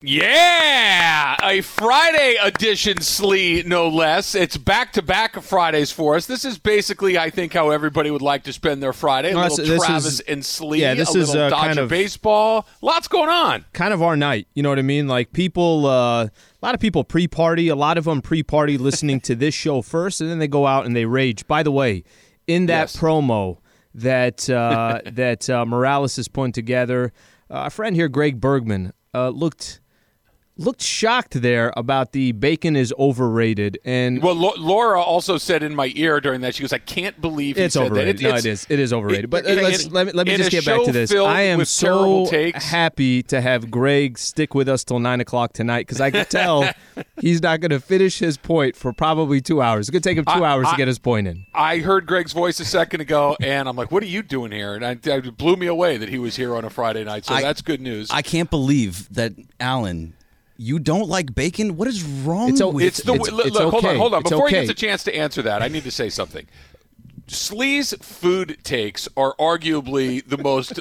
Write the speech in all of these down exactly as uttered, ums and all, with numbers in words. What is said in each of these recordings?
Yeah! A Friday edition, Slee, no less. It's back-to-back Fridays for us. This is basically, I think, how everybody would like to spend their Friday. A no, little this Travis is, and Slee, yeah, this a little is, uh, Dodger kind of, baseball. Lots going on. Kind of our night, you know what I mean? Like, people, uh, a lot of people pre-party, a lot of them pre-party listening to this show first, and then they go out and they rage. By the way, in that yes. promo that, uh, that uh, Morales is putting together, uh, our friend here, Greg Bergman, uh, looked... Looked shocked there about the bacon is overrated. And well, Lo- Laura also said in my ear during that, she goes, I can't believe he it's said overrated. that. It, no, it's, it is. It is overrated. It, but it, let's, it, let me, let me just get back to this. I am so happy to have Greg stick with us till nine o'clock tonight because I can tell he's not going to finish his point for probably two hours. It's going to take him two I, hours I, to get his point in. I heard Greg's voice a second ago, and I'm like, what are you doing here? And I, it blew me away that he was here on a Friday night, so I, that's good news. I can't believe that Alan... You don't like bacon? What is wrong it's, with it's the, it's, look, it's look, okay. Hold on, hold on. It's Before okay. he gets a chance to answer that, I need to say something. Slee's food takes are arguably the most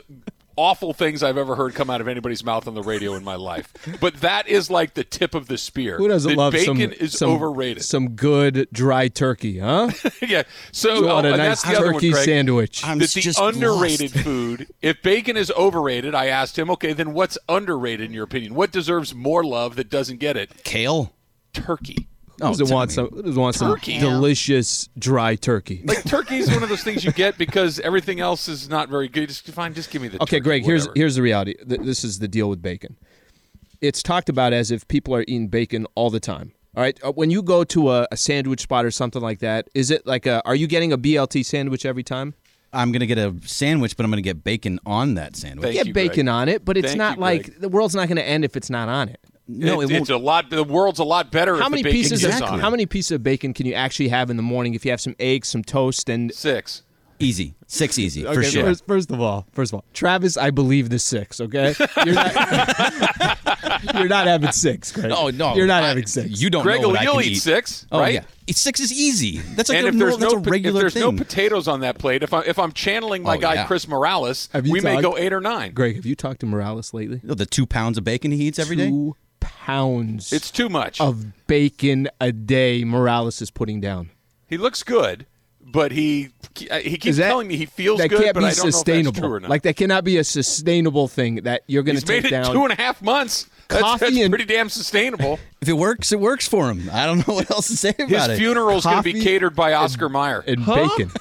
awful things I've ever heard come out of anybody's mouth on the radio in my life. But that is like the tip of the spear. Who doesn't that love bacon some, is some, overrated. Some good dry turkey, huh? yeah. So oh, a nice that's the turkey other one, Greg, sandwich. I'm that's just the underrated lost. food. If bacon is overrated, I asked him, okay, then what's underrated in your opinion? What deserves more love that doesn't get it? Kale? Turkey. Who doesn't, oh, want some, who doesn't want turkey. some delicious dry turkey? Like, turkey is one of those things you get because everything else is not very good. Just fine, just give me the okay, turkey. Okay, Greg, whatever. here's here's the reality. This is the deal with bacon. It's talked about as if people are eating bacon all the time. All right, when you go to a, a sandwich spot or something like that, is it like a, are you getting a B L T sandwich every time? I'm going to get a sandwich, but I'm going to get bacon on that sandwich. Thank you get bacon Greg. on it, but it's Thank not you, like Greg. the world's not going to end if it's not on it. No, it, it won't. It's a lot. The world's a lot better. How if many the bacon pieces? Exactly. On. How many pieces of bacon can you actually have in the morning if you have some eggs, some toast, and six? Easy, six easy okay, for sure. First, first of all, first of all, Travis, I believe the six. Okay, you're not, you're not having six, Greg. Oh no, you're not I, having six. You don't. Greg, know what you'll I can eat six, right? Oh, yeah. Six is easy. That's like and a, if there's no, no that's a regular if there's thing. no potatoes on that plate, if I'm if I'm channeling my oh, guy yeah. Chris Morales, we talked, may go eight or nine. Greg, have you talked to Morales lately? No, the two pounds of bacon he eats every two day. Pounds. It's too much of bacon a day. Morales is putting down. He looks good, but he he keeps that, telling me he feels that good. Can't but be I don't sustainable. know if that's true or not. Like that cannot be a sustainable thing that you're going to take down. He's made it two and a half months. Coffee that's, that's and, pretty damn sustainable. If it works, it works for him. I don't know what else to say about His it. His funeral's going to be catered by Oscar and, Meyer and huh? bacon.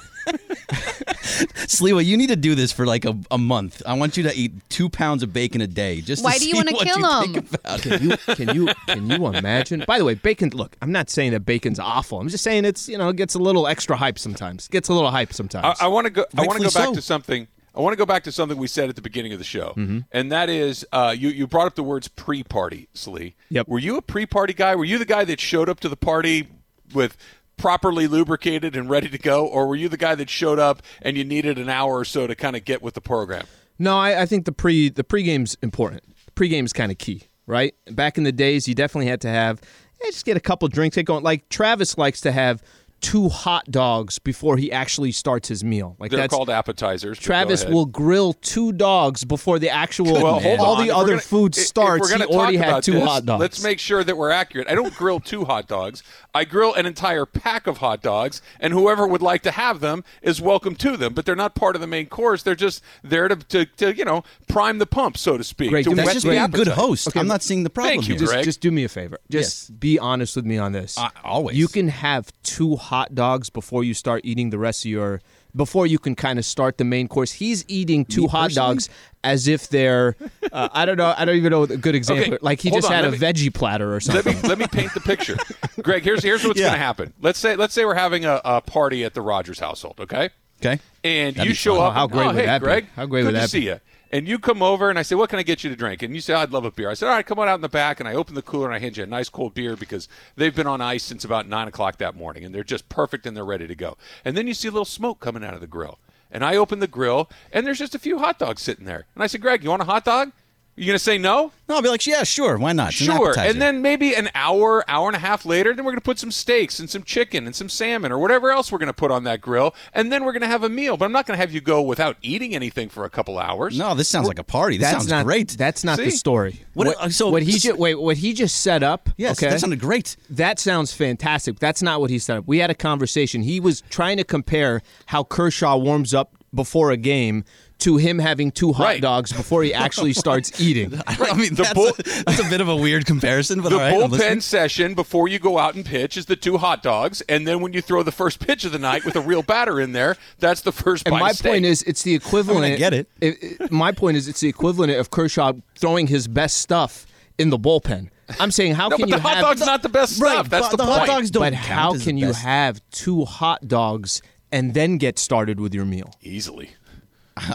Sliwa, you need to do this for like a, a month. I want you to eat two pounds of bacon a day. Just why to do see you want to kill him? Can you can you can you imagine? By the way, bacon. Look, I'm not saying that bacon's awful. I'm just saying it's you know it gets a little extra hype sometimes. It gets a little hype sometimes. I, I want to go. Rightfully I want to go back so. to something. I want to go back to something we said at the beginning of the show, mm-hmm. and that is uh, you, you brought up the words pre-party, Slee. Yep. Were you a pre-party guy? Were you the guy that showed up to the party with properly lubricated and ready to go, or were you the guy that showed up and you needed an hour or so to kind of get with the program? No, I, I think the pre the pre-game's important. Pre-game's kind of key, right? Back in the days, you definitely had to have eh, just get a couple drinks. Get going. Like Travis likes to have two hot dogs before he actually starts his meal. Like They're that's, called appetizers. Travis will grill two dogs before the actual, well, hold all on. the if other gonna, food starts. He already had two this, hot dogs. Let's make sure that we're accurate. I don't grill two hot dogs. I grill an entire pack of hot dogs, and whoever would like to have them is welcome to them, but they're not part of the main course. They're just there to, to, to you know, prime the pump, so to speak. Greg, to that's just being a good host. Okay. I'm not seeing the problem Thank you, here. Greg. Just, just do me a favor. Just yes. be honest with me on this. Uh, always. You can have two hot hot dogs before you start eating the rest of your before you can kind of start the main course. He's eating two Me hot personally? dogs as if they're uh, I don't know I don't even know a good example. Okay, like he just on, had a me, veggie platter or something. Let me let me paint the picture. Greg, here's here's what's yeah. going to happen. Let's say let's say we're having a, a party at the Rogers household, okay? Okay. And That'd you show fun. up. Oh, how great oh, would hey, that Greg, be? How great would that be? Good to see you. And you come over, and I say, what can I get you to drink? And you say, oh, I'd love a beer. I said, all right, come on out in the back. And I open the cooler, and I hand you a nice cold beer because they've been on ice since about nine o'clock that morning, and they're just perfect, and they're ready to go. And then you see a little smoke coming out of the grill. And I open the grill, and there's just a few hot dogs sitting there. And I said, Greg, you want a hot dog? You going to say no? No, I'll be like, yeah, sure. Why not? It's sure. An and then maybe an hour, hour and a half later, then we're going to put some steaks and some chicken and some salmon or whatever else we're going to put on that grill. And then we're going to have a meal. But I'm not going to have you go without eating anything for a couple hours. No, this sounds we're, like a party. That sounds not, great. That's not See? the story. What, what, so what he just, wait, what he just set up. Yes, okay, that sounded great. That sounds fantastic. That's not what he set up. We had a conversation. He was trying to compare how Kershaw warms up before a game to him having two hot right. dogs before he actually starts eating. Right. I mean, that's, bull- a, that's a bit of a weird comparison. But the right, bullpen session before you go out and pitch is the two hot dogs, and then when you throw the first pitch of the night with a real batter in there, that's the first bite. And my point is, it's the equivalent. I, mean, I get it. It, it. My point is, it's the equivalent of Kershaw throwing his best stuff in the bullpen. I'm saying, how no, can but you the hot have dog's the, not the best right, stuff? That's the, the point. Hot dogs don't but how can you best. have two hot dogs and then get started with your meal? Easily.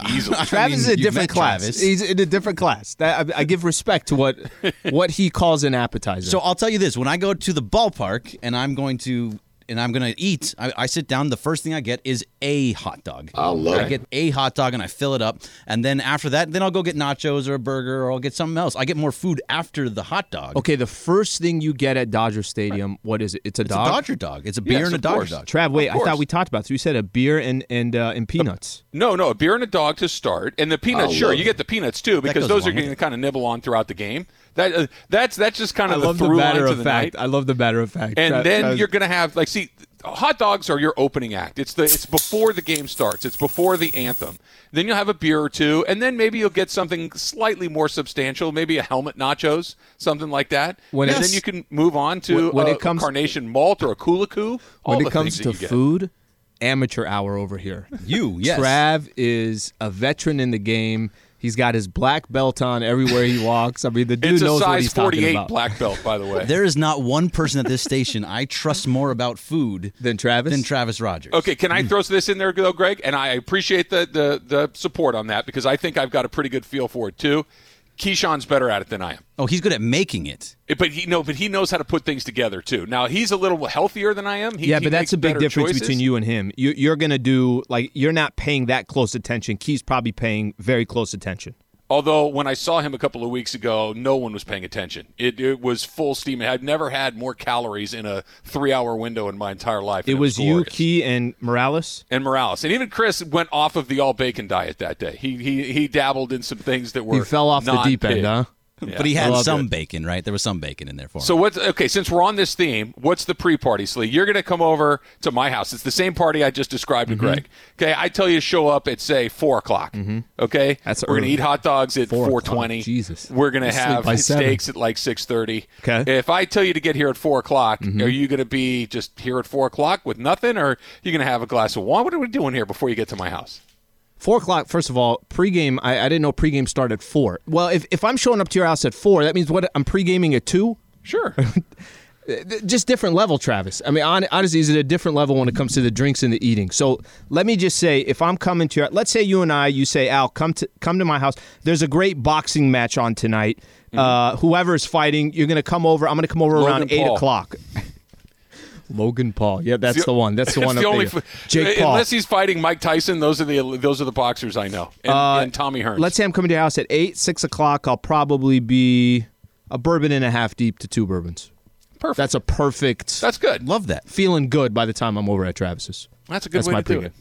Easily. Travis I mean, is a different class. He's in a different class. That, I, I give respect to what what he calls an appetizer. So I'll tell you this: when I go to the ballpark and I'm going to and I'm going to eat, I, I sit down. The first thing I get is a hot dog. I love I it. I get a hot dog and I fill it up, and then after that, then I'll go get nachos or a burger or I'll get something else. I get more food after the hot dog. Okay, the first thing you get at Dodger Stadium, what is it? It's a, it's dog? a Dodger dog. It's a beer yes, and a Dodger course. dog. Trav, wait, I thought we talked about this. You said a beer and and uh, and peanuts. A, no, no, a beer and a dog to start, and the peanuts. I sure, you it. get the peanuts too because those are going to kind of nibble on throughout the game. That uh, that's that's just kind of the through line of the fact. night. I love the matter of fact. And that, then you're going to have like. See, hot dogs are your opening act. It's the it's before the game starts. It's before the anthem. Then you'll have a beer or two, and then maybe you'll get something slightly more substantial, maybe a helmet nachos, something like that. When and then you can move on to when, when a, it comes, a Carnation Malt or a Koolaku. All when it comes to food, amateur hour over here. You, yes. Trav is a veteran in the game. He's got his black belt on everywhere he walks. I mean, the dude knows what he's talking about. It's a size forty-eight black belt, by the way. There is not one person at this station I trust more about food than Travis than Travis Rogers. Okay, can I throw this in there, though, Greg? And I appreciate the, the, the support on that because I think I've got a pretty good feel for it, too. Keyshawn's better at it than I am. Oh, he's good at making it. it but he no, but he knows how to put things together, too. Now, he's a little healthier than I am. He, yeah, but he that's a big difference choices. between you and him. You, you're going to do, like, you're not paying that close attention. Key's probably paying very close attention. Although, when I saw him a couple of weeks ago, no one was paying attention. It, it was full steam. I've never had more calories in a three-hour window in my entire life. It was, it was you, Key, and Morales? And Morales. And even Chris went off of the all-bacon diet that day. He he he dabbled in some things that were He fell off the deep end, huh? Yeah. But he had some it. bacon, right? There was some bacon in there for him. So what's okay? Since we're on this theme, what's the pre-party, Slee? You're going to come over to my house. It's the same party I just described mm-hmm. to Greg. Okay, I tell you to show up at say four o'clock. Mm-hmm. Okay, that's we're going to eat hot dogs at four twenty. Jesus, we're going to have steaks at like six thirty. Okay, if I tell you to get here at four o'clock, mm-hmm. are you going to be just here at four o'clock with nothing, or are you going to have a glass of wine? What are we doing here before you get to my house? Four o'clock, first of all, pregame, I, I didn't know pregame started at four. Well, if, if I'm showing up to your house at four, that means what? I'm pregaming at two? Sure. Just different level, Travis. I mean, on, honestly, it's at a different level when it comes to the drinks and the eating. So let me just say, if I'm coming to your, let's say you and I, you say, Al, come to come to my house. There's a great boxing match on tonight. Mm-hmm. Uh, whoever is fighting, you're going to come over. I'm going to come over Logan around Paul. eight o'clock. Logan Paul. Yeah, that's the, the one. That's the one. The only, Jake Paul. Unless he's fighting Mike Tyson, those are the those are the boxers I know. And, uh, and Tommy Hearns. Let's say I'm coming to your house at eight, six o'clock. I'll probably be a bourbon and a half deep to two bourbons. Perfect. That's a perfect. That's good. Love that. Feeling good by the time I'm over at Travis's. That's a good that's way my to pre-game. do it.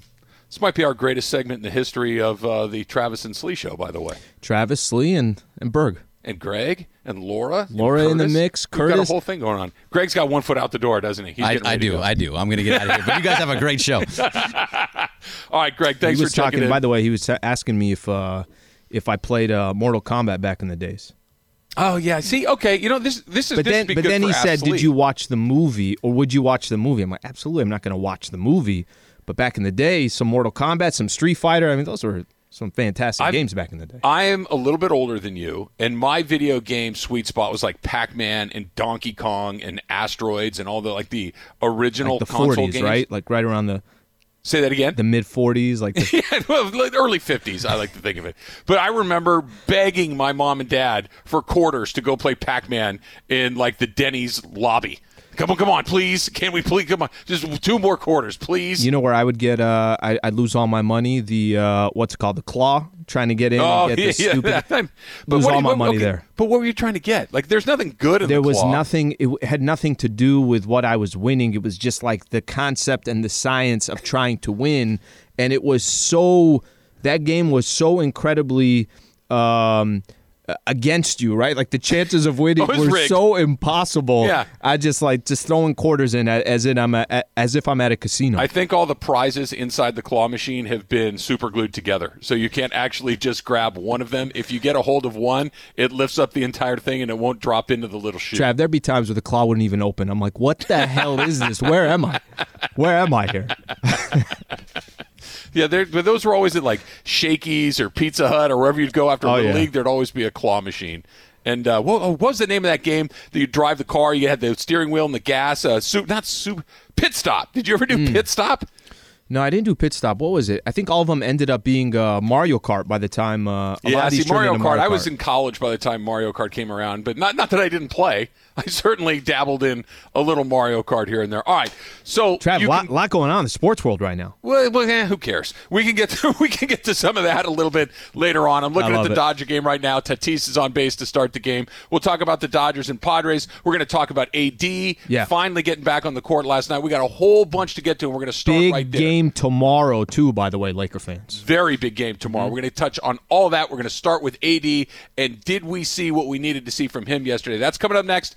This might be our greatest segment in the history of uh, the Travis and Slee show. By the way, Travis, Slee, and and Berg. And Greg and Laura, Laura and in the mix. Curtis, we've got a whole thing going on. Greg's got one foot out the door, doesn't he? He's I, I do, I do. I'm going to get out of here. But you guys have a great show. All right, Greg. Thanks he was for talking. Checking in. By the way, he was asking me if uh, if I played uh, Mortal Kombat back in the days. Oh yeah. See, okay. You know this. This is. But this then, be but good then for he said, "Did you watch the movie, or would you watch the movie?" I'm like, "Absolutely. I'm not going to watch the movie." But back in the day, some Mortal Kombat, some Street Fighter. I mean, those were. Some fantastic I'm, games back in the day. I am a little bit older than you, and my video game sweet spot was like Pac-Man and Donkey Kong and Asteroids and all the like the original like the console forties, games. Right? Like right around the say that again. The mid forties, like the yeah, well, early fifties. I like to think of it. But I remember begging my mom and dad for quarters to go play Pac-Man in like the Denny's lobby. Come on, come on, please. Can we please? Come on. Just two more quarters, please. You know where I would get uh, – I, I'd lose all my money, the uh, – what's it called? The claw, trying to get in oh, and get yeah, the stupid yeah. – lose all you, my what, money okay. there. But what were you trying to get? Like, there's nothing good in there the claw. There was nothing – it had nothing to do with what I was winning. It was just like the concept and the science of trying to win. And it was so – that game was so incredibly um, – against you, right? Like the chances of winning oh, were rigged. so impossible. Yeah. I just like just throwing quarters in as in I'm a, as if I'm at a casino. I think all the prizes inside the claw machine have been super glued together, so you can't actually just grab one of them. If you get a hold of one, it lifts up the entire thing and it won't drop into the little chute. Trav, there'd be times where the claw wouldn't even open. I'm like, what the hell is this? Where am I? Where am I here? Yeah, but those were always at like Shakey's or Pizza Hut or wherever you'd go after oh, the yeah. league. There'd always be a claw machine. And uh, what, what was the name of that game that you drive the car? You had the steering wheel and the gas. Uh, soup, not soup. Pit Stop. Did you ever do mm. Pit Stop? No, I didn't do Pit Stop. What was it? I think all of them ended up being uh, Mario Kart by the time. Uh, a yeah, lot of these see, Mario Kart, Mario Kart. I was in college by the time Mario Kart came around, but not not that I didn't play. I certainly dabbled in a little Mario Kart here and there. All right, so Trav, a lot, lot going on in the sports world right now. Well, well eh, who cares? We can get to, we can get to some of that a little bit later on. I'm looking at the it. Dodger game right now. Tatis is on base to start the game. We'll talk about the Dodgers and Padres. We're going to talk about A D yeah. finally getting back on the court last night. We got a whole bunch to get to, and we're going to start Big right there. Game tomorrow, too, by the way, Laker fans. Very big game tomorrow. We're going to touch on all that. We're going to start with A D, and did we see what we needed to see from him yesterday? That's coming up next.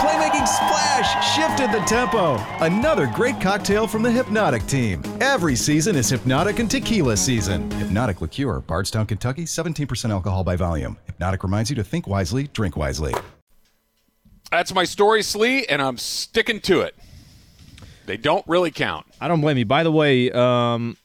playmaking splash shifted the tempo. Another great cocktail from the Hypnotic team. Every season is Hypnotic and Tequila season. Hypnotic Liqueur, Bardstown, Kentucky, seventeen percent alcohol by volume. Hypnotic reminds you to think wisely, drink wisely. That's my story, Slee, and I'm sticking to it. They don't really count. I don't blame you. By the way, um,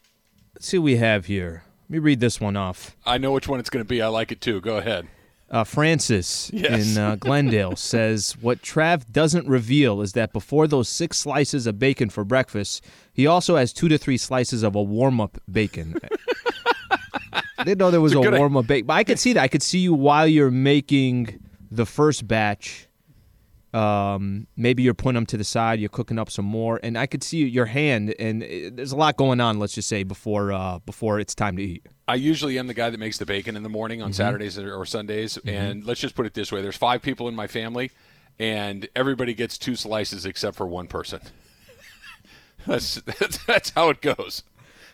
let's see what we have here. Let me read this one off. I know which one it's going to be. I like it, too. Go ahead. Uh, Francis yes. in uh, Glendale says, what Trav doesn't reveal is that before those six slices of bacon for breakfast, he also has two to three slices of a warm-up bacon. I didn't know there was it's a, a warm-up bacon. But I could see that. I could see you while you're making the first batch. Um, maybe you're putting them to the side, you're cooking up some more, and I could see your hand, and it, there's a lot going on, let's just say, before uh, before it's time to eat. I usually am the guy that makes the bacon in the morning on mm-hmm. Saturdays or Sundays, mm-hmm. and let's just put it this way. There's five people in my family, and everybody gets two slices except for one person. that's, that's that's how it goes.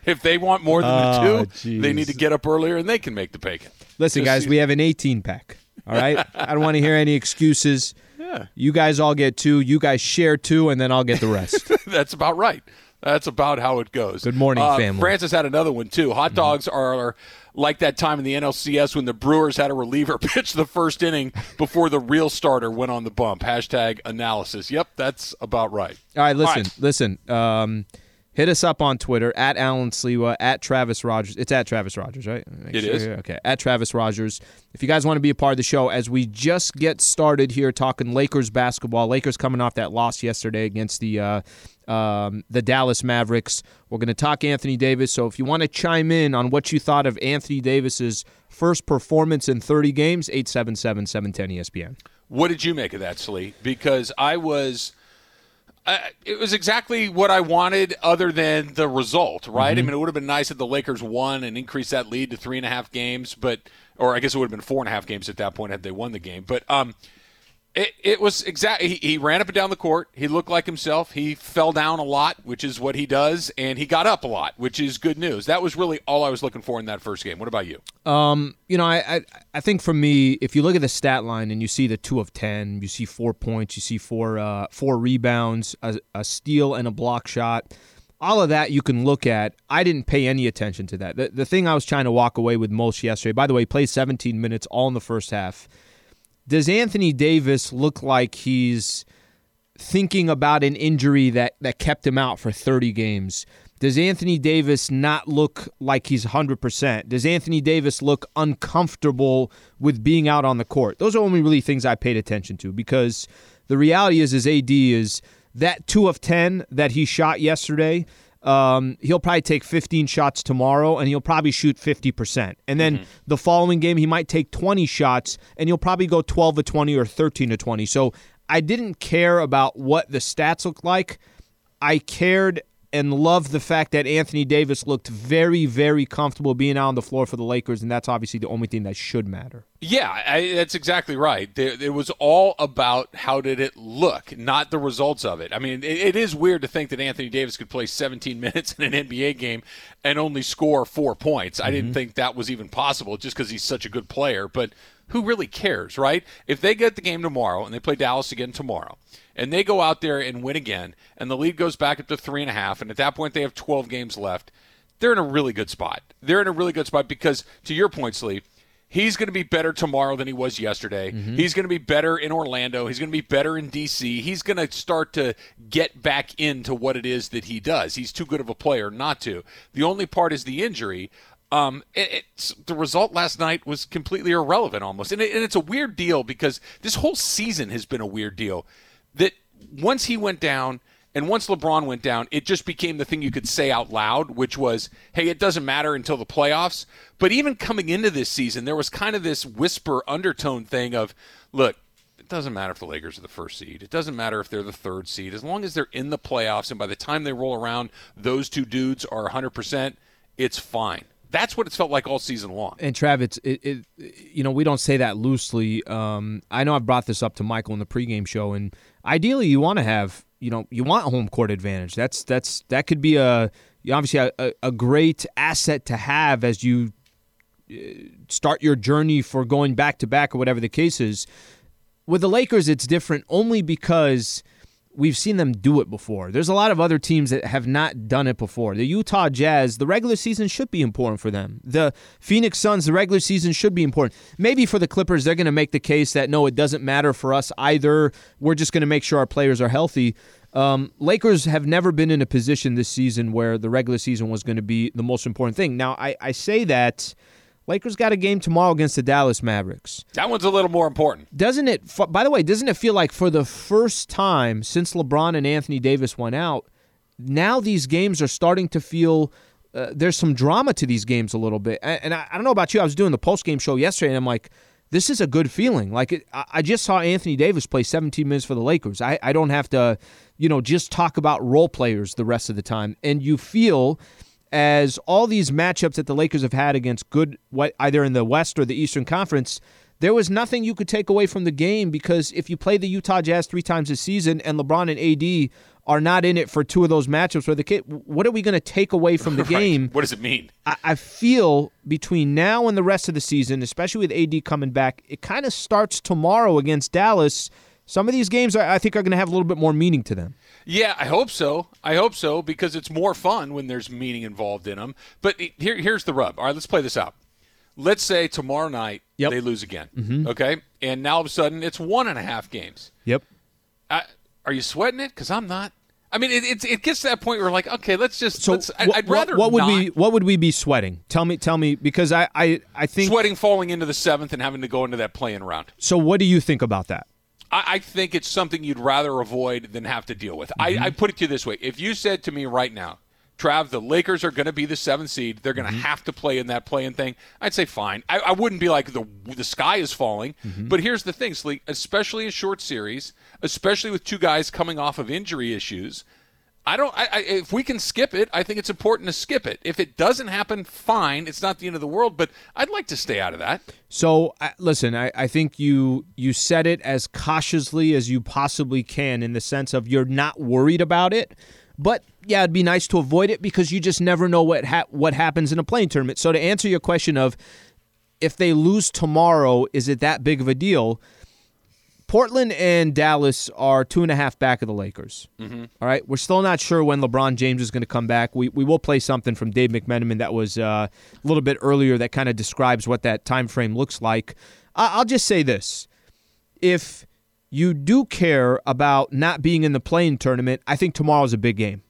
If they want more than oh, the two, geez. They need to get up earlier, and they can make the bacon. Listen, just, guys, we have an eighteen-pack, all right? I don't want to hear any excuses. Yeah. You guys all get two. You guys share two, and then I'll get the rest. That's about right. That's about how it goes. Good morning, uh, family. Francis had another one, too. Hot dogs mm-hmm. are like that time in the N L C S when the Brewers had a reliever pitch the first inning before the real starter went on the bump. Hashtag analysis. Yep, that's about right. All right, listen. All right. Listen. Um, hit us up on Twitter, at Alan Slewa, at Travis Rogers. It's at Travis Rogers, right? Make it sure is. Okay, at Travis Rogers. If you guys want to be a part of the show, as we just get started here talking Lakers basketball, Lakers coming off that loss yesterday against the uh, um, the Dallas Mavericks. We're going to talk Anthony Davis. So if you want to chime in on what you thought of Anthony Davis's first performance in thirty games, eight seven seven, seven one zero, E S P N. What did you make of that, Slee? Because I was... Uh, it was exactly what I wanted other than the result, right? Mm-hmm. I mean, it would have been nice if the Lakers won and increased that lead to three and a half games, but or I guess it would have been four and a half games at that point had they won the game. But um, it, it was exactly – he, he ran up and down the court. He looked like himself. He fell down a lot, which is what he does, and he got up a lot, which is good news. That was really all I was looking for in that first game. What about you? Um, you know, I, I, I think for me, if you look at the stat line and you see the two of ten, you see four points, you see four uh, four rebounds, a, a steal and a block shot, all of that you can look at. I didn't pay any attention to that. The, the thing I was trying to walk away with most yesterday, by the way, he played seventeen minutes all in the first half. Does Anthony Davis look like he's thinking about an injury that, that kept him out for thirty games. Does Anthony Davis not look like he's one hundred percent? Does Anthony Davis look uncomfortable with being out on the court? Those are only really things I paid attention to, because the reality is his A D is that two of ten that he shot yesterday. Um, he'll probably take fifteen shots tomorrow, and he'll probably shoot fifty percent. And then mm-hmm. the following game, he might take twenty shots, and he'll probably go twelve to twenty or thirteen to twenty. So I didn't care about what the stats looked like. I cared and loved the fact that Anthony Davis looked very, very comfortable being out on the floor for the Lakers, and that's obviously the only thing that should matter. Yeah, I, that's exactly right. There, it was all about how did it look, not the results of it. I mean, it, it is weird to think that Anthony Davis could play seventeen minutes in an N B A game and only score four points. Mm-hmm. I didn't think that was even possible just because he's such a good player, but who really cares, right? If they get the game tomorrow and they play Dallas again tomorrow, and they go out there and win again, and the lead goes back up to three and a half, and at that point they have twelve games left, they're in a really good spot. They're in a really good spot because, to your point, Slee, he's going to be better tomorrow than he was yesterday. Mm-hmm. He's going to be better in Orlando. He's going to be better in D C. He's going to start to get back into what it is that he does. He's too good of a player not to. The only part is the injury. Um, it, it's, the result last night was completely irrelevant almost. And, it, and it's a weird deal because this whole season has been a weird deal. That once he went down and once LeBron went down, it just became the thing you could say out loud, which was, hey, it doesn't matter until the playoffs. But even coming into this season, there was kind of this whisper undertone thing of, look, it doesn't matter if the Lakers are the first seed. It doesn't matter if they're the third seed. As long as they're in the playoffs and by the time they roll around, those two dudes are one hundred percent, it's fine. That's what it's felt like all season long. And, Trav, it's, it, it, you know, we don't say that loosely. Um, I know I've brought this up to Michael in the pregame show, and ideally you want to have, you know, you want home court advantage. That's that's that could be a obviously a, a great asset to have as you start your journey for going back to back or whatever the case is. With the Lakers, it's different only because we've seen them do it before. There's a lot of other teams that have not done it before. The Utah Jazz, the regular season should be important for them. The Phoenix Suns, the regular season should be important. Maybe for the Clippers, they're going to make the case that, no, it doesn't matter for us either. We're just going to make sure our players are healthy. Um, Lakers have never been in a position this season where the regular season was going to be the most important thing. Now, I, I say that Lakers got a game tomorrow against the Dallas Mavericks. That one's a little more important. Doesn't it, by the way, doesn't it feel like for the first time since LeBron and Anthony Davis went out, now these games are starting to feel, uh, there's some drama to these games a little bit. And I, I don't know about you, I was doing the postgame show yesterday, and I'm like, this is a good feeling. Like it, I just saw Anthony Davis play seventeen minutes for the Lakers. I, I don't have to, you know, just talk about role players the rest of the time. And you feel, as all these matchups that the Lakers have had against good, either in the West or the Eastern Conference, there was nothing you could take away from the game, because if you play the Utah Jazz three times this season and LeBron and A D are not in it for two of those matchups, where the kid, what are we going to take away from the right. game? What does it mean? I, I feel between now and the rest of the season, especially with A D coming back, it kind of starts tomorrow against Dallas. Some of these games, are, I think, are going to have a little bit more meaning to them. Yeah, I hope so. I hope so, because it's more fun when there's meaning involved in them. But here, here's the rub. All right, let's play this out. Let's say tomorrow night yep. they lose again, mm-hmm. okay? And now all of a sudden it's one and a half games. Yep. I, are you sweating it? Because I'm not. I mean, it, it it gets to that point where we're like, okay, let's just. So let's, I, wh- I'd rather what would not. We what would we be sweating? Tell me, tell me, because I, I, I think sweating falling into the seventh and having to go into that play-in round. So what do you think about that? I think it's something you'd rather avoid than have to deal with. Mm-hmm. I, I put it to you this way. If you said to me right now, Trav, the Lakers are going to be the seventh seed, they're going to mm-hmm. have to play in that play-in thing, I'd say fine. I, I wouldn't be like the the sky is falling. Mm-hmm. But here's the thing, Slee, especially in short series, especially with two guys coming off of injury issues, I don't. I, I, if we can skip it, I think it's important to skip it. If it doesn't happen, fine. It's not the end of the world, but I'd like to stay out of that. So, I, listen, I, I think you you said it as cautiously as you possibly can, in the sense of you're not worried about it. But, yeah, it'd be nice to avoid it, because you just never know what ha- what happens in a playing tournament. So to answer your question of if they lose tomorrow, is it that big of a deal? Portland and Dallas are two and a half back of the Lakers. Mm-hmm. All right, we're still not sure when LeBron James is going to come back. We we will play something from Dave McMenamin that was uh, a little bit earlier that kind of describes what that time frame looks like. I, I'll just say this: if you do care about not being in the play-in tournament, I think tomorrow's a big game.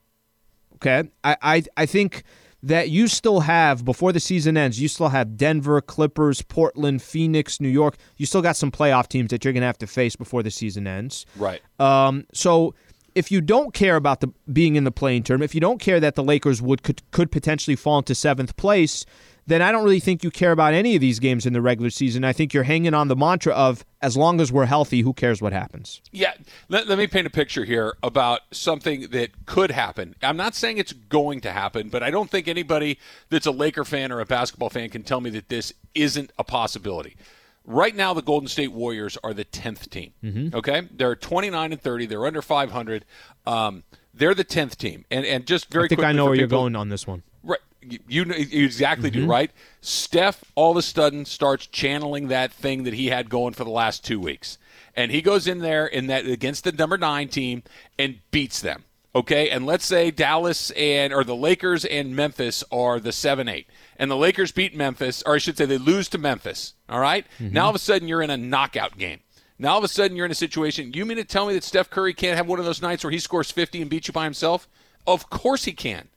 Okay? I, I, I think that you still have, before the season ends, you still have Denver, Clippers, Portland, Phoenix, New York. You still got some playoff teams that you're going to have to face before the season ends. Right. Um, so if you don't care about the being in the play-in tournament, if you don't care that the Lakers would could, could potentially fall into seventh place, then I don't really think you care about any of these games in the regular season. I think you're hanging on the mantra of, as long as we're healthy, who cares what happens? Yeah. Let, let me paint a picture here about something that could happen. I'm not saying it's going to happen, but I don't think anybody that's a Laker fan or a basketball fan can tell me that this isn't a possibility. Right now, the Golden State Warriors are the tenth team, mm-hmm. okay? They're twenty-nine and thirty. They're under five hundred. Um, they're the tenth team. And and just very quickly, I think I know where people, you're going on this one. Right. You, you exactly mm-hmm. do, right? Steph all of a sudden starts channeling that thing that he had going for the last two weeks. And he goes in there in that against the number nine team and beats them, okay? And let's say Dallas and or the Lakers and Memphis are the seven eight. And the Lakers beat Memphis, or I should say they lose to Memphis, all right? Mm-hmm. Now all of a sudden you're in a knockout game. Now all of a sudden you're in a situation. You mean to tell me that Steph Curry can't have one of those nights where he scores fifty and beats you by himself? Of course he can.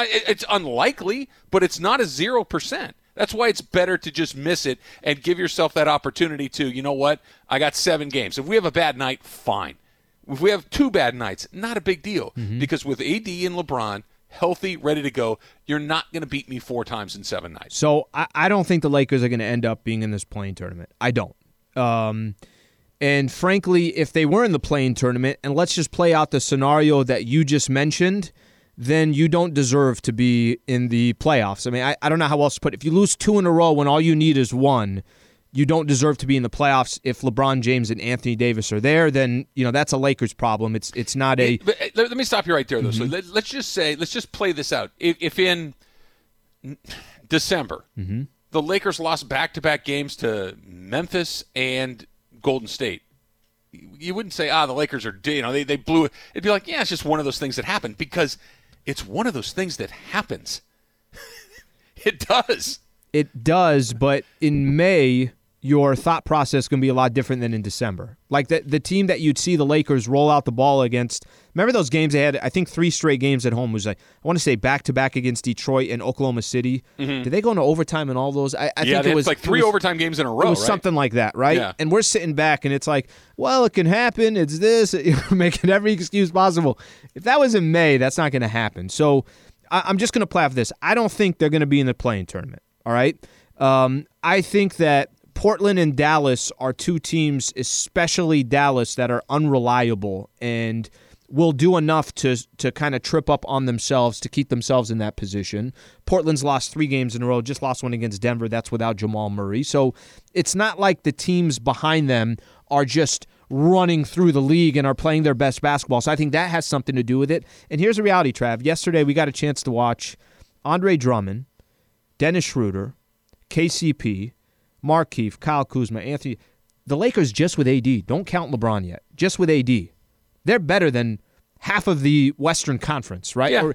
It's unlikely, but it's not a zero percent. That's why it's better to just miss it and give yourself that opportunity to, you know what, I got seven games. If we have a bad night, fine. If we have two bad nights, not a big deal. Mm-hmm. Because with A D and LeBron healthy, ready to go, you're not going to beat me four times in seven nights. So I, I don't think the Lakers are going to end up being in this play-in tournament. I don't. Um, and frankly, if they were in the play-in tournament, and let's just play out the scenario that you just mentioned – then you don't deserve to be in the playoffs. I mean, I, I don't know how else to put it. If you lose two in a row when all you need is one, you don't deserve to be in the playoffs. If LeBron James and Anthony Davis are there, then, you know, that's a Lakers problem. It's it's not a... But, but, let me stop you right there, though. Mm-hmm. So let, let's just say, let's just play this out. If, if in December, mm-hmm. the Lakers lost back-to-back games to Memphis and Golden State, you wouldn't say, ah, the Lakers are, you know, they, they blew it. It'd be like, yeah, it's just one of those things that happened because... It's one of those things that happens. It does. It does, but in May, your thought process is going to be a lot different than in December. Like the, the team that you'd see the Lakers roll out the ball against, remember those games they had, I think, three straight games at home. It was like, I want to say back-to-back against Detroit and Oklahoma City. Mm-hmm. Did they go into overtime in all those? I, I yeah, think it was like three it was, overtime games in a row, It was right? something like that, right? Yeah. And we're sitting back, and it's like, well, it can happen. It's this. You're making every excuse possible. If that was in May, that's not going to happen. So I, I'm just going to play off this. I don't think they're going to be in the play-in tournament, all right? Um, I think that Portland and Dallas are two teams, especially Dallas, that are unreliable and will do enough to to kind of trip up on themselves to keep themselves in that position. Portland's lost three games in a row, just lost one against Denver. That's without Jamal Murray. So it's not like the teams behind them are just running through the league and are playing their best basketball. So I think that has something to do with it. And here's the reality, Trav. Yesterday we got a chance to watch Andre Drummond, Dennis Schroeder, K C P, Markieff, Kyle Kuzma, Anthony. The Lakers just with A D. Don't count LeBron yet. Just with A D. They're better than half of the Western Conference, right? Yeah. Or,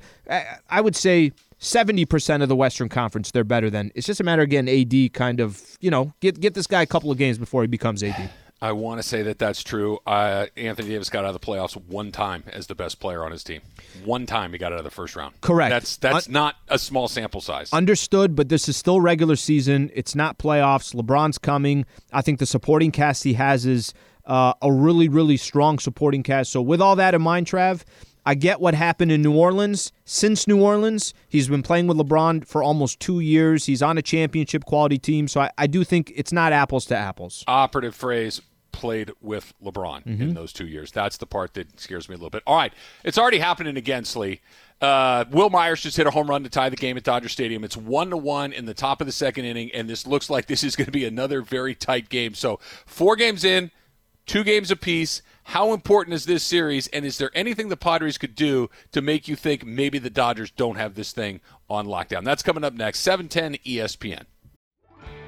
I would say seventy percent of the Western Conference they're better than. It's just a matter of getting A D kind of, you know, get get this guy a couple of games before he becomes A D. I want to say that that's true. Uh, Anthony Davis got out of the playoffs one time as the best player on his team. One time he got out of the first round. Correct. That's that's Un- not a small sample size. Understood, but this is still regular season. It's not playoffs. LeBron's coming. I think the supporting cast he has is uh, a really, really strong supporting cast. So with all that in mind, Trav, I get what happened in New Orleans. Since New Orleans, he's been playing with LeBron for almost two years. He's on a championship-quality team, so I, I do think it's not apples to apples. Operative phrase. Played with LeBron mm-hmm. in those two years. That's the part that scares me a little bit. All right, it's already happening again, Slee. Uh, Will Myers just hit a home run to tie the game at Dodger Stadium. It's one to one in the top of the second inning, and this looks like this is going to be another very tight game. So four games in, two games apiece. How important is this series, and is there anything the Padres could do to make you think maybe the Dodgers don't have this thing on lockdown? That's coming up next, seven ten E S P N.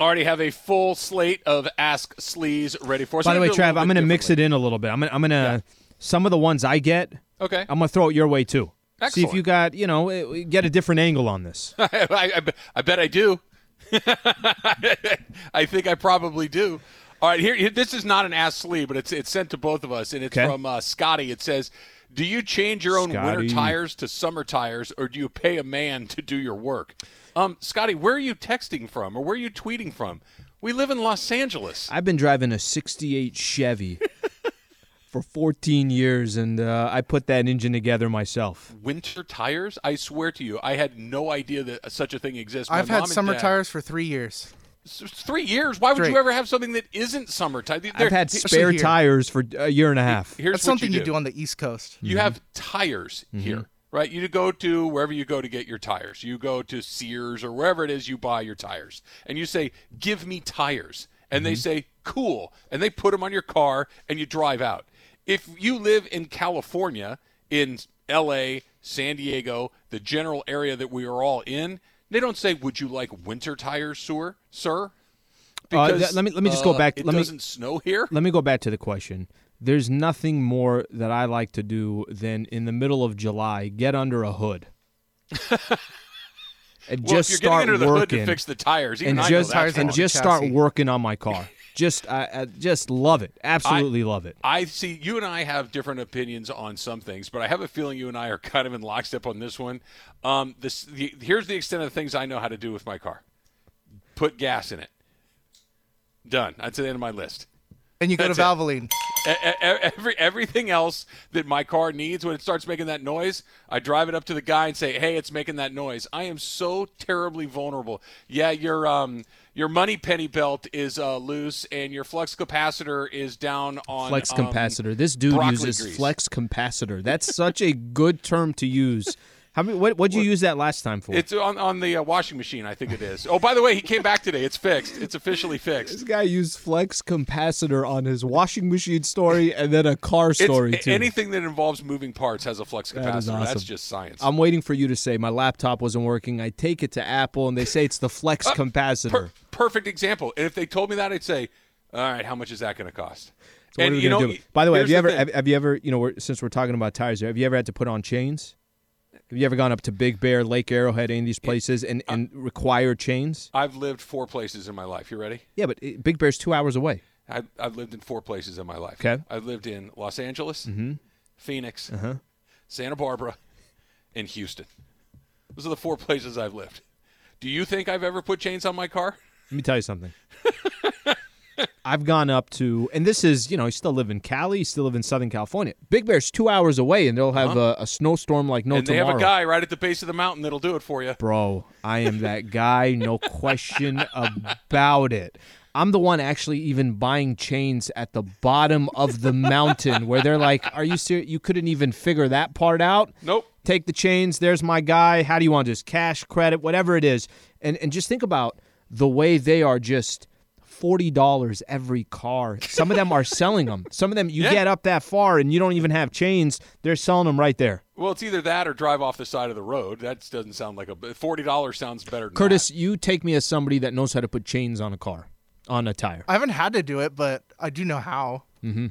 Already have a full slate of Ask Sleaze ready for us. By the way, Trav, I'm going to mix it in a little bit. I'm going to, I'm going to, yeah. some of the ones I get, okay, I'm going to throw it your way too. Excellent. See if you got, you know, get a different angle on this. I, I, I bet I do. I think I probably do. All right, here, this is not an Ask Sleaze, but it's it's sent to both of us, and it's okay. from uh, Scotty. It says, do you change your own Scotty. winter tires to summer tires, or do you pay a man to do your work? Um, Scotty, where are you texting from, or where are you tweeting from? We live in Los Angeles. I've been driving a sixty-eight Chevy for fourteen years, and uh, I put that engine together myself. Winter tires? I swear to you, I had no idea that such a thing exists. My I've had summer dad, tires for three years. Three years? Why would Straight. you ever have something that isn't summertime? They're, I've had spare tires for a year and a half. Here's That's something you do. you do on the East Coast. You mm-hmm. have tires mm-hmm. here, right? You go to wherever you go to get your tires. You go to Sears or wherever it is you buy your tires. And you say, give me tires. And mm-hmm. they say, cool. And they put them on your car and you drive out. If you live in California, in L A, San Diego, the general area that we are all in, they don't say, would you like winter tires, sir? Sir? Because, uh, th- let me let me just uh, go back. It let doesn't me, snow here? Let me go back to the question. There's nothing more that I like to do than in the middle of July, get under a hood. and well, just if you're start getting under working, the hood to fix the tires. Even and I just, know tires and just start working on my car. Just I, I just love it. Absolutely I, love it. I see you and I have different opinions on some things, but I have a feeling you and I are kind of in lockstep on this one. Um, this the, here's the extent of the things I know how to do with my car. Put gas in it. Done. That's the end of my list. And you go That's to Valvoline. Every, everything else that my car needs, when it starts making that noise, I drive it up to the guy and say, hey, it's making that noise. I am so terribly vulnerable. Yeah, your um, your money penny belt is uh, loose, and your flux capacitor is down on Flex um, capacitor. This dude uses grease. Flex capacitor. That's such a good term to use. How many, what did you well, use that last time for? It's on, on the uh, washing machine, I think it is. Oh, by the way, he came back today. It's fixed. It's officially fixed. This guy used flex capacitor on his washing machine story and then a car story, it's, too. Anything that involves moving parts has a flex capacitor. That is awesome. That's just science. I'm waiting for you to say, my laptop wasn't working. I take it to Apple, and they say it's the flex uh, capacitor. Per- perfect example. And if they told me that, I'd say, all right, how much is that going to cost? So and, what are we going to do? By the way, have you ever, have, have you ever, you know, we're, since we're talking about tires here, have you ever had to put on chains? Have you ever gone up to Big Bear, Lake Arrowhead, any of these places and, and uh, require chains? I've lived four places in my life. You ready? Yeah, but it, Big Bear's two hours away. I, I've lived in four places in my life. Okay. I've lived in Los Angeles, mm-hmm. Phoenix, uh-huh. Santa Barbara, and Houston. Those are the four places I've lived. Do you think I've ever put chains on my car? Let me tell you something. I've gone up to, and this is, you know, you still live in Cali, you still live in Southern California. Big Bear's two hours away, and they'll have uh-huh. a, a snowstorm like no tomorrow. And they tomorrow. have a guy right at the base of the mountain that'll do it for you. Bro, I am that guy, no question about it. I'm the one actually even buying chains at the bottom of the mountain where they're like, are you serious? You couldn't even figure that part out? Nope. Take the chains. There's my guy. How do you want this? Cash, credit, whatever it is. And and just think about the way they are just forty dollars every car. Some of them are selling them. Some of them, you yeah. get up that far and you don't even have chains. They're selling them right there. Well, it's either that or drive off the side of the road. That doesn't sound like a – forty dollars sounds better than Curtis, that. You take me as somebody that knows how to put chains on a car, on a tire. I haven't had to do it, but I do know how. Mm-hmm.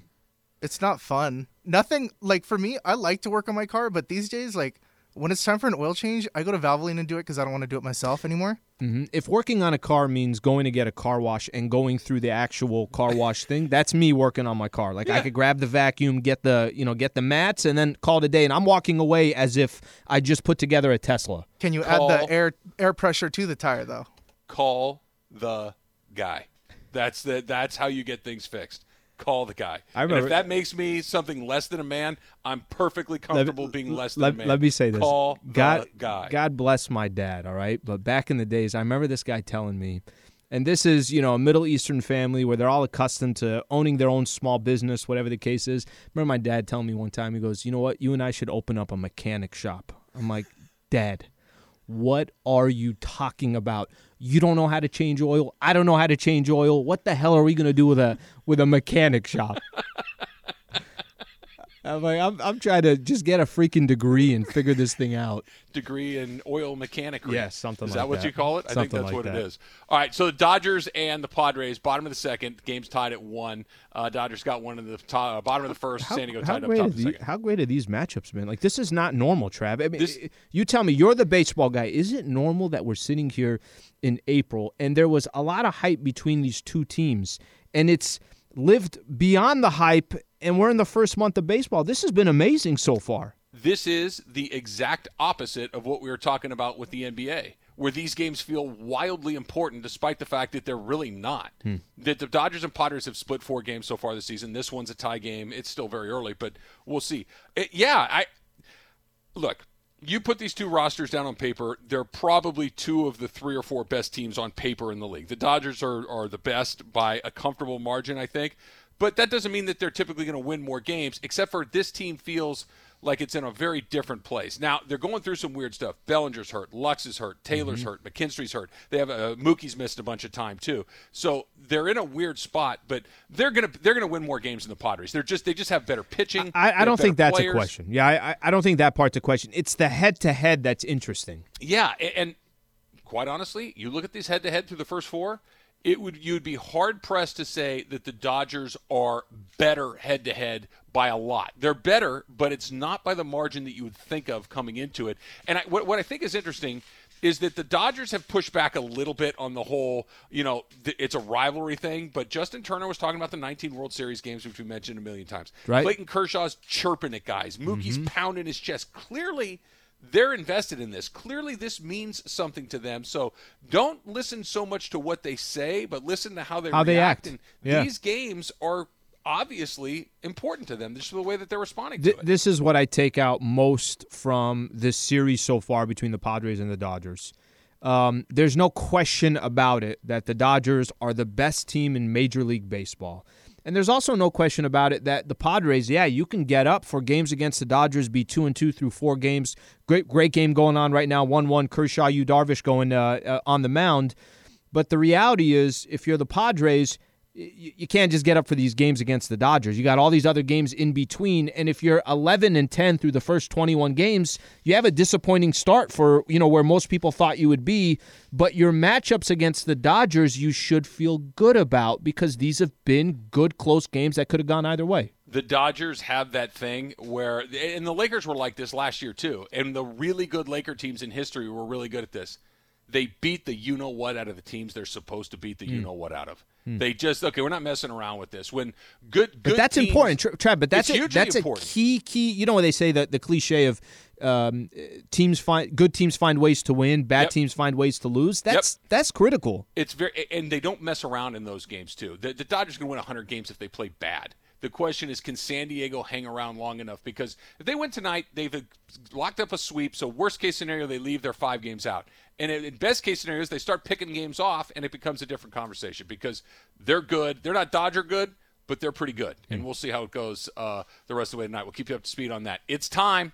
It's not fun. Nothing – like for me, I like to work on my car, but these days, like – when it's time for an oil change, I go to Valvoline and do it because I don't want to do it myself anymore. Mm-hmm. If working on a car means going to get a car wash and going through the actual car wash thing, that's me working on my car. Like yeah. I could grab the vacuum, get the you know get the mats, and then call it a day. And I'm walking away as if I just put together a Tesla. Can you call, add the air air pressure to the tire though? Call the guy. That's the that's how you get things fixed. Call the guy. I remember. And if that makes me something less than a man, I'm perfectly comfortable let, being less than let, a man. Let me say this. Call God, the guy. God bless my dad, all right? But back in the days, I remember this guy telling me, and this is, you know, a Middle Eastern family where they're all accustomed to owning their own small business, whatever the case is. Remember my dad telling me one time, he goes, you know what? You and I should open up a mechanic shop. I'm like, Dad, What are you talking about? You don't know how to change oil. I don't know how to change oil. What the hell are we going to do with a with a mechanic shop? I'm like, I'm, I'm trying to just get a freaking degree and figure this thing out. Degree in oil mechanicry. Yes, yeah, something is like that. Is that what you call it? Something I think that's like what that. It is. All right, so the Dodgers and the Padres, bottom of the second. Game's tied at one. Uh, Dodgers got one in the top, uh, bottom of the first. How, San Diego tied up top of the second. How great are these matchups, man? Like, this is not normal, Trav. I mean, this, you tell me, you're the baseball guy. Is it normal that we're sitting here in April and there was a lot of hype between these two teams, and it's lived beyond the hype, and we're in the first month of baseball? This has been amazing so far. This is the exact opposite of what we were talking about with the N B A, where these games feel wildly important despite the fact that they're really not. Hmm. That the Dodgers and Padres have split four games so far this season. This one's a tie game. It's still very early, but we'll see. It, yeah, I look, you put these two rosters down on paper, they're probably two of the three or four best teams on paper in the league. The Dodgers are, are the best by a comfortable margin, I think. But that doesn't mean that they're typically going to win more games, except for this team feels like it's in a very different place. Now, they're going through some weird stuff. Bellinger's hurt. Lux is hurt. Taylor's mm-hmm. hurt. McKinstry's hurt. They have uh, Mookie's missed a bunch of time, too. So they're in a weird spot, but they're going to they're gonna win more games than the Padres. They're just, they just have better pitching. I, I don't think that's players. a question. Yeah, I, I don't think that part's a question. It's the head-to-head that's interesting. Yeah, and, and quite honestly, you look at these head-to-head through the first four, It would you'd be hard-pressed to say that the Dodgers are better head-to-head by a lot. They're better, but it's not by the margin that you would think of coming into it. And I, what, what I think is interesting is that the Dodgers have pushed back a little bit on the whole, you know, th- it's a rivalry thing, but Justin Turner was talking about the nineteen World Series games, which we mentioned a million times. Right. Clayton Kershaw's chirping at guys. Mookie's mm-hmm. pounding his chest. Clearly, they're invested in this. Clearly, this means something to them. So don't listen so much to what they say, but listen to how they how react. They act. And yeah. These games are obviously important to them. This is the way that they're responding Th- to it. This is what I take out most from this series so far between the Padres and the Dodgers. Um, there's no question about it that the Dodgers are the best team in Major League Baseball. And there's also no question about it that the Padres, yeah, you can get up for games against the Dodgers, be two and two through four games. Great, great game going on right now, one one. Kershaw, Yu Darvish going uh, uh, on the mound. But the reality is, if you're the Padres, you, you can't just get up for these games against the Dodgers. You got all these other games in between, and if you're eleven and ten through the first twenty-one games, you have a disappointing start for you know where most people thought you would be. But your matchups against the Dodgers you should feel good about because these have been good, close games that could have gone either way. The Dodgers have that thing where – and the Lakers were like this last year too, and the really good Laker teams in history were really good at this. They beat the you-know-what out of the teams they're supposed to beat the mm. you-know-what out of. Mm. They just – okay, we're not messing around with this. When good, good But that's teams, important, Trav, but that's, a, that's a key, key – you know what they say, the, the cliche of – Um, teams find good teams find ways to win, bad yep. teams find ways to lose. That's yep. that's critical. It's very, and they don't mess around in those games too. The, the Dodgers can win one hundred games if they play bad. The question is, can San Diego hang around long enough? Because if they win tonight, they've locked up a sweep. So worst case scenario, they leave their five games out. And in best case scenarios, they start picking games off, and it becomes a different conversation because they're good. They're not Dodger good, but they're pretty good. Mm. And we'll see how it goes uh, the rest of the way tonight. We'll keep you up to speed on that. It's time.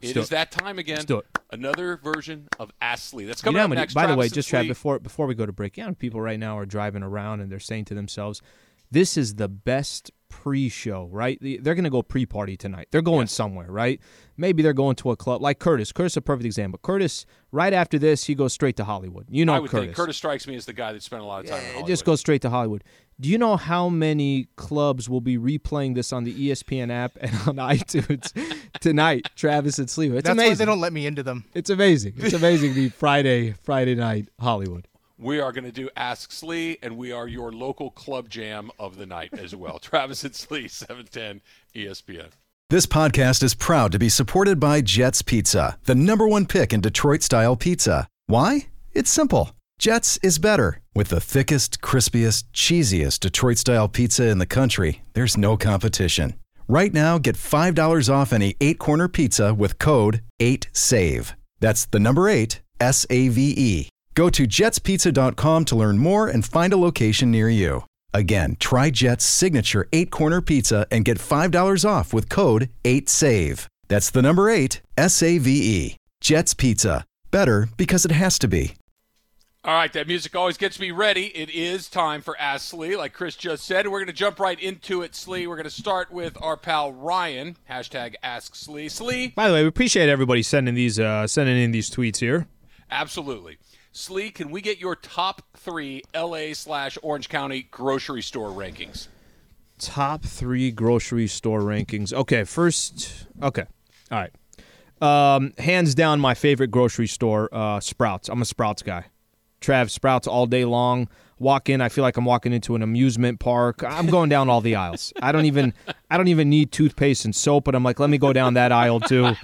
It is that time again. Another version of Astley. That's coming you know, up many, next. By the way, just Trav, before before we go to break, you know, people right now are driving around and they're saying to themselves, "This is the best pre-show, right?" They're going to go pre-party tonight. They're going yeah. somewhere, right? Maybe they're going to a club like Curtis. Curtis is a perfect example. Curtis, right after this, he goes straight to Hollywood. You know, I would Curtis. Think Curtis strikes me as the guy that spent a lot of time. Yeah, in Hollywood. Just goes straight to Hollywood. Do you know how many clubs will be replaying this on the E S P N app and on iTunes tonight, Travis and Sliwa? It's That's amazing. Why they don't let me into them. It's amazing. It's amazing, the Friday Friday night Hollywood. We are going to do Ask Slee, and we are your local club jam of the night as well. Travis and Slee, seven ten E S P N. This podcast is proud to be supported by Jets Pizza, the number one pick in Detroit-style pizza. Why? It's simple. Jets is better. With the thickest, crispiest, cheesiest Detroit-style pizza in the country, there's no competition. Right now, get five dollars off any eight-corner pizza with code eight save. That's the number eight, S A V E. Go to jets pizza dot com to learn more and find a location near you. Again, try Jets' signature eight-corner pizza and get five dollars off with code eight save. That's the number eight, S A V E. Jets Pizza. better because it has to be. All right, that music always gets me ready. It is time for Ask Slee, like Chris just said. We're going to jump right into it, Slee. We're going to start with our pal Ryan, hashtag Ask Slee. Slee. By the way, we appreciate everybody sending these, uh, sending in these tweets here. Absolutely. Slee, can we get your top three L A slash Orange County grocery store rankings? Top three grocery store rankings. Okay, first. Okay, all right. Um, hands down, my favorite grocery store, uh, Sprouts. I'm a Sprouts guy. Trav, Sprouts all day long. Walk in, I feel like I'm walking into an amusement park. I'm going down all the aisles. I don't even I don't even need toothpaste and soap, but I'm like, let me go down that aisle too.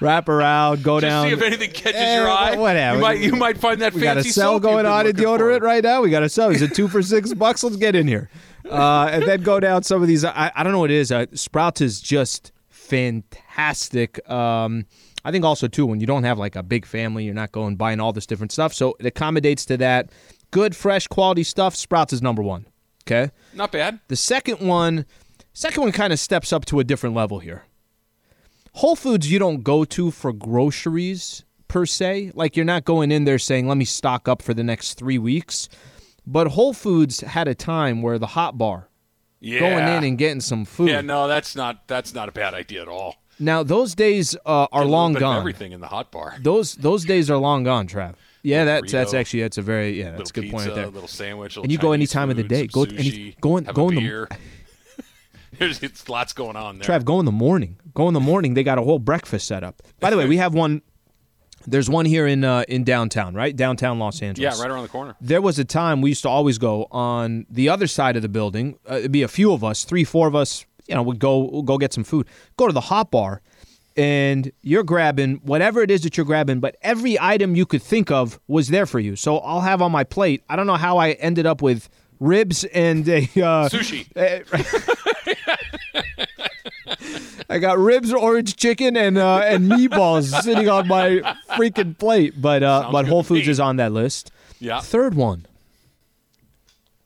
Wrap around, go Just down. See if anything catches eh, your eye. Whatever. You might, you might find that we fancy got a sale soap going on in deodorant for. Right now. We got a sell. Is it two for six bucks? Let's get in here. Uh, and then go down some of these. I, I don't know what it is. Uh, Sprouts is just fantastic. Um I think also, too, when you don't have, like, a big family, you're not going buying all this different stuff. So it accommodates to that. Good, fresh, quality stuff. Sprouts is number one. Okay? Not bad. The second one, second one kind of steps up to a different level here. Whole Foods you don't go to for groceries, per se. Like, you're not going in there saying, let me stock up for the next three weeks. But Whole Foods had a time where the hot bar, yeah. going in and getting some food. Yeah, no, that's not that's not a bad idea at all. Now those days uh, are long gone. Everything in the hot bar. Those those days are long gone, Trav. Yeah, that's that's actually that's a very yeah that's a good pizza, point right there. Little sandwich, little and you Chinese go any time food, of the day. Go any go in have go a in beer. the. There's it's lots going on there. Trav, go in the morning. Go in the morning. They got a whole breakfast set up. By the way, we have one. There's one here in uh, in downtown, right? Downtown Los Angeles. Yeah, right around the corner. There was a time we used to always go on the other side of the building. Uh, it'd be a few of us, three, four of us. You know, we'll go, we'll go get some food. Go to the hot bar, and you're grabbing whatever it is that you're grabbing, but every item you could think of was there for you. So I'll have on my plate, I don't know how I ended up with ribs and a... Uh, Sushi. Uh, I got ribs, orange chicken, and uh, and meatballs sitting on my freaking plate. But, uh, but Whole Foods is on that list. Yeah. Third one.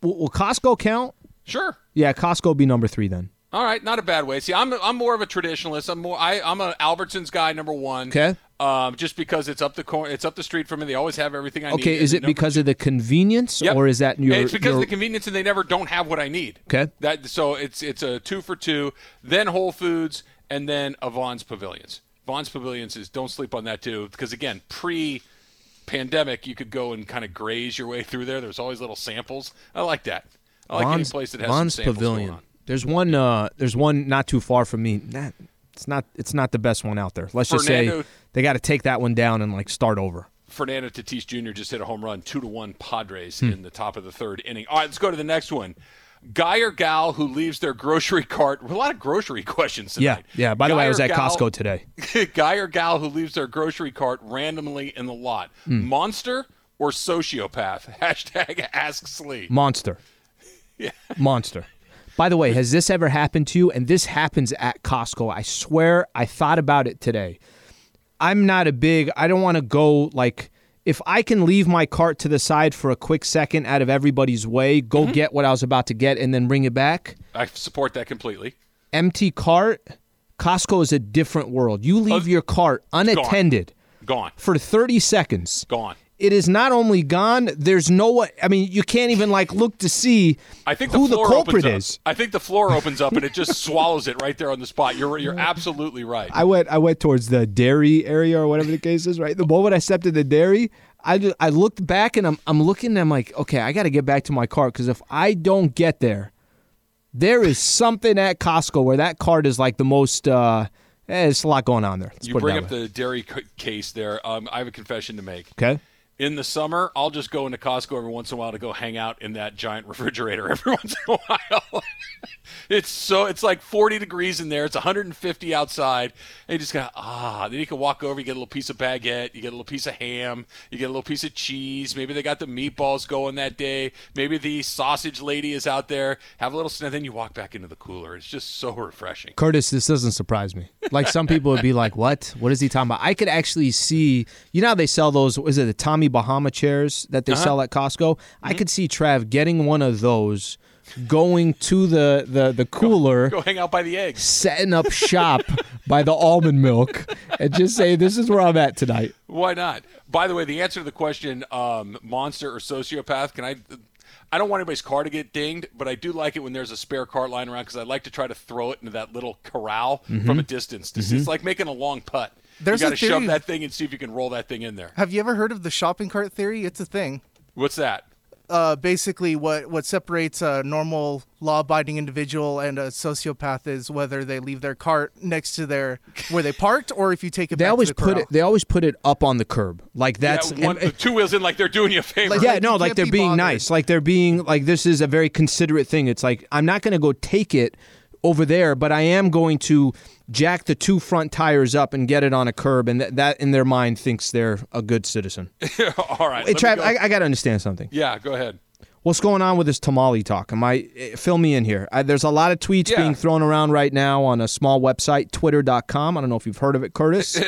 Will, will Costco count? Sure. Yeah, Costco will be number three then. All right, not a bad way. See, I'm I'm more of a traditionalist. I'm more I I'm an Albertsons guy, number one. Okay. Um, just because it's up the cor- it's up the street from me. They always have everything I need. Okay, is it because of the convenience, yep. or is that your? It's because your... of the convenience, and they never don't have what I need. Okay. That so it's it's a two for two. Then Whole Foods, and then a Vons Pavilions. Vons Pavilions is don't sleep on that too, because again, pre. pandemic, you could go and kind of graze your way through there. There's always little samples. I like that. I like Vons, any place that has Vons some samples Pavilion. Going on. There's one. Uh, there's one not too far from me. Nah, it's not. It's not the best one out there. Let's Fernando, just say they got to take that one down and like start over. Fernando Tatis Junior just hit a home run, two to one Padres hmm. in the top of the third inning. All right, let's go to the next one. Guy or gal who leaves their grocery cart. A lot of grocery questions tonight. Yeah, yeah. By the way, I was at Costco today. Guy or gal who leaves their grocery cart randomly in the lot. Hmm. Monster or sociopath? Hashtag Ask Slee. Monster. Yeah. Monster. By the way, has this ever happened to you? And this happens at Costco. I swear I thought about it today. I'm not a big, I don't want to go like, if I can leave my cart to the side for a quick second out of everybody's way, go mm-hmm. get what I was about to get and then bring it back. I support that completely. Empty cart, Costco is a different world. You leave uh, your cart unattended. Gone. Gone. For thirty seconds. Gone. It is not only gone, there's no way. I mean, you can't even, like, look to see I think who the, the culprit is. I think the floor opens up, and it just swallows it right there on the spot. You're you're absolutely right. I went I went towards the dairy area or whatever the case is, right? The moment I stepped in the dairy, I, just, I looked back, and I'm, I'm looking, and I'm like, okay, I got to get back to my cart because if I don't get there, there is something at Costco where that cart is, like, the most uh, – eh, it's a lot going on there. Let's you bring up way. the dairy case there. Um, I have a confession to make. Okay. In the summer, I'll just go into Costco every once in a while to go hang out in that giant refrigerator every once in a while. It's so it's like forty degrees in there. It's one hundred fifty outside. And you just got, ah. Then you can walk over. You get a little piece of baguette. You get a little piece of ham. You get a little piece of cheese. Maybe they got the meatballs going that day. Maybe the sausage lady is out there. Have a little snack. Then you walk back into the cooler. It's just so refreshing. Curtis, this doesn't surprise me. Like some people would be like, what? What is he talking about? I could actually see, you know how they sell those, is it the Tommy Bahama chairs that they uh-huh. sell at Costco. Mm-hmm. I could see Trav getting one of those, going to the, the, the cooler. Go, go hang out by the eggs. Setting up shop by the almond milk and just say, this is where I'm at tonight. Why not? By the way, the answer to the question, um, monster or sociopath, can I – I don't want anybody's car to get dinged, but I do like it when there's a spare car lying around because I like to try to throw it into that little corral mm-hmm. from a distance. It's mm-hmm. like making a long putt. There's you got to shove that thing and see if you can roll that thing in there. Have you ever heard of the shopping cart theory? It's a thing. What's that? Uh, basically, what, what separates a normal law-abiding individual and a sociopath is whether they leave their cart next to their where they parked, or if you take it they back always to the put it, They always put it up on the curb, like that's yeah, one, and, the two wheels in, like they're doing you a favor. Like, yeah, no, like they're be being bothered. nice, like they're being like this is a very considerate thing. It's like I'm not going to go take it over there, but I am going to jack the two front tires up and get it on a curb, and th- that in their mind thinks they're a good citizen. All right. Hey, Trav, go. I, I got to understand something. Yeah, go ahead. What's going on with this tamale talk? Am I fill me in here. I, there's a lot of tweets yeah. being thrown around right now on a small website, twitter dot com. I don't know if you've heard of it, Curtis.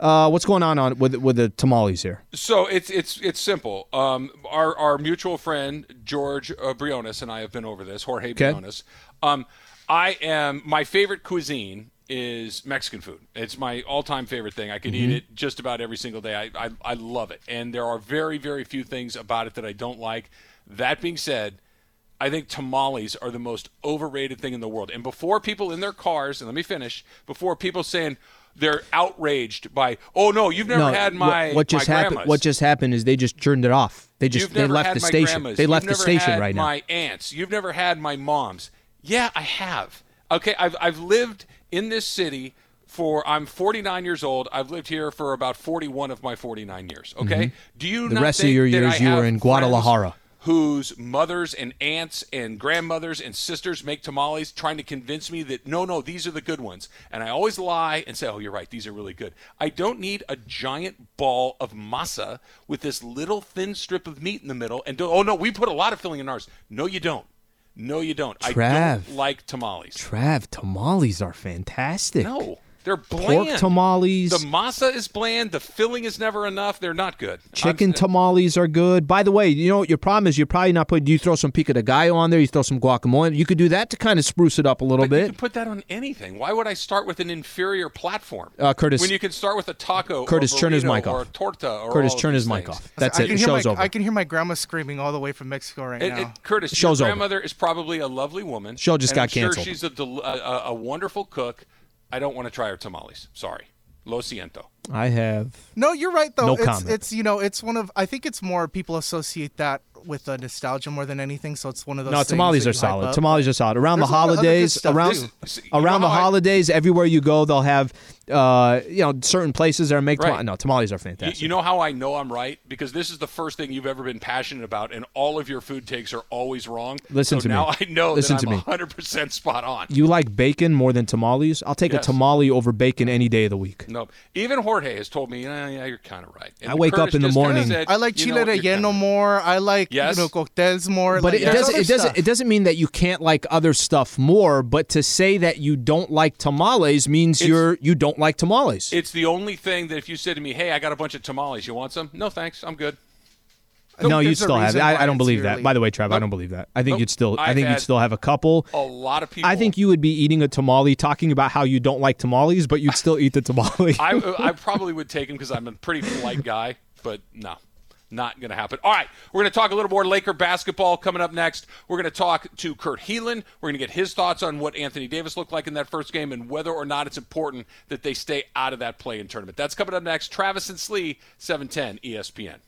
uh, what's going on, on with with the tamales here? So it's it's it's simple. Um, our our mutual friend George uh, Briones and I have been over this. Jorge okay. Briones. Um, I am my favorite cuisine is Mexican food. It's my all-time favorite thing. I could mm-hmm. eat it just about every single day. I, I I love it. And there are very, very few things about it that I don't like. That being said, I think tamales are the most overrated thing in the world. And before people in their cars, and let me finish, before people saying they're outraged by, oh, no, you've never no, had my what, what just my happened? Grandma's. What just happened is they just turned it off. They just you've they left the station. Grandma's. They left you've the station right now. You've never had my aunt's. You've never had my mom's. Yeah, I have. Okay, I've I've lived in this city for, I'm forty-nine years old. I've lived here for about forty-one of my forty-nine years, okay? Mm-hmm. Do you the not rest think of your years you were in Guadalajara. Whose mothers and aunts and grandmothers and sisters make tamales trying to convince me that, no, no, these are the good ones. And I always lie and say, oh, you're right, these are really good. I don't need a giant ball of masa with this little thin strip of meat in the middle. And, do- oh, no, we put a lot of filling in ours. No, you don't. No, you don't. Trav, I don't like tamales. Trav, tamales are fantastic. No, they're bland. Pork tamales. The masa is bland. The filling is never enough. They're not good. Chicken I'm, tamales are good. By the way, you know what your problem is? You're probably not putting – you throw some pico de gallo on there. You throw some guacamole. You could do that to kind of spruce it up a little but bit. You could put that on anything. Why would I start with an inferior platform? Uh, Curtis. When you can start with a taco Curtis, or, turn his mic or off. A torta or Curtis, turn his mic things. Off. That's I it. The show's my, over. I can hear my grandma screaming all the way from Mexico right it, now. It, it, Curtis, show's your grandmother over. Is probably a lovely woman. Show just got I'm canceled. Sure she's a, del- a, a wonderful cook. I don't want to try her tamales. Sorry. Lo siento. I have. No, you're right though. No it's comment. It's you know, it's one of I think it's more people associate that with a nostalgia more than anything, so it's one of those No, tamales are solid. Tamales are solid. Around There's the holidays, around this, around the I, holidays everywhere you go, they'll have uh, you know, certain places that make tamales. Right. No, tamales are fantastic. You, you know how I know I'm right? Because this is the first thing you've ever been passionate about and all of your food takes are always wrong. Listen so to now me. I know Listen that I'm one hundred percent spot on. You like bacon more than tamales? I'll take yes. a tamale over bacon any day of the week. No. Even Jorge has told me, yeah, yeah you're kind of right. And I wake Curtis up in the morning. Said, I like chile relleno more. I like Yes. You know, cocktails more. But like, it doesn't. It doesn't. Stuff. It doesn't mean that you can't like other stuff more. But to say that you don't like tamales means it's, you're you don't like tamales. It's the only thing that if you said to me, "Hey, I got a bunch of tamales. You want some?" No, thanks. I'm good. No, no you still have it. I, I don't believe that. By the way, Trav, nope. I don't believe that. I think nope. you'd still. I I've think you'd still have a couple. A lot of people. I think you would be eating a tamale, talking about how you don't like tamales, but you'd still eat the tamale. I, I probably would take them because I'm a pretty polite guy. But no. Not going to happen. All right, we're going to talk a little more Laker basketball coming up next. We're going to talk to Curt Heelan. We're going to get his thoughts on what Anthony Davis looked like in that first game and whether or not it's important that they stay out of that play-in tournament. That's coming up next. Travis and Slee, seven ten E S P N.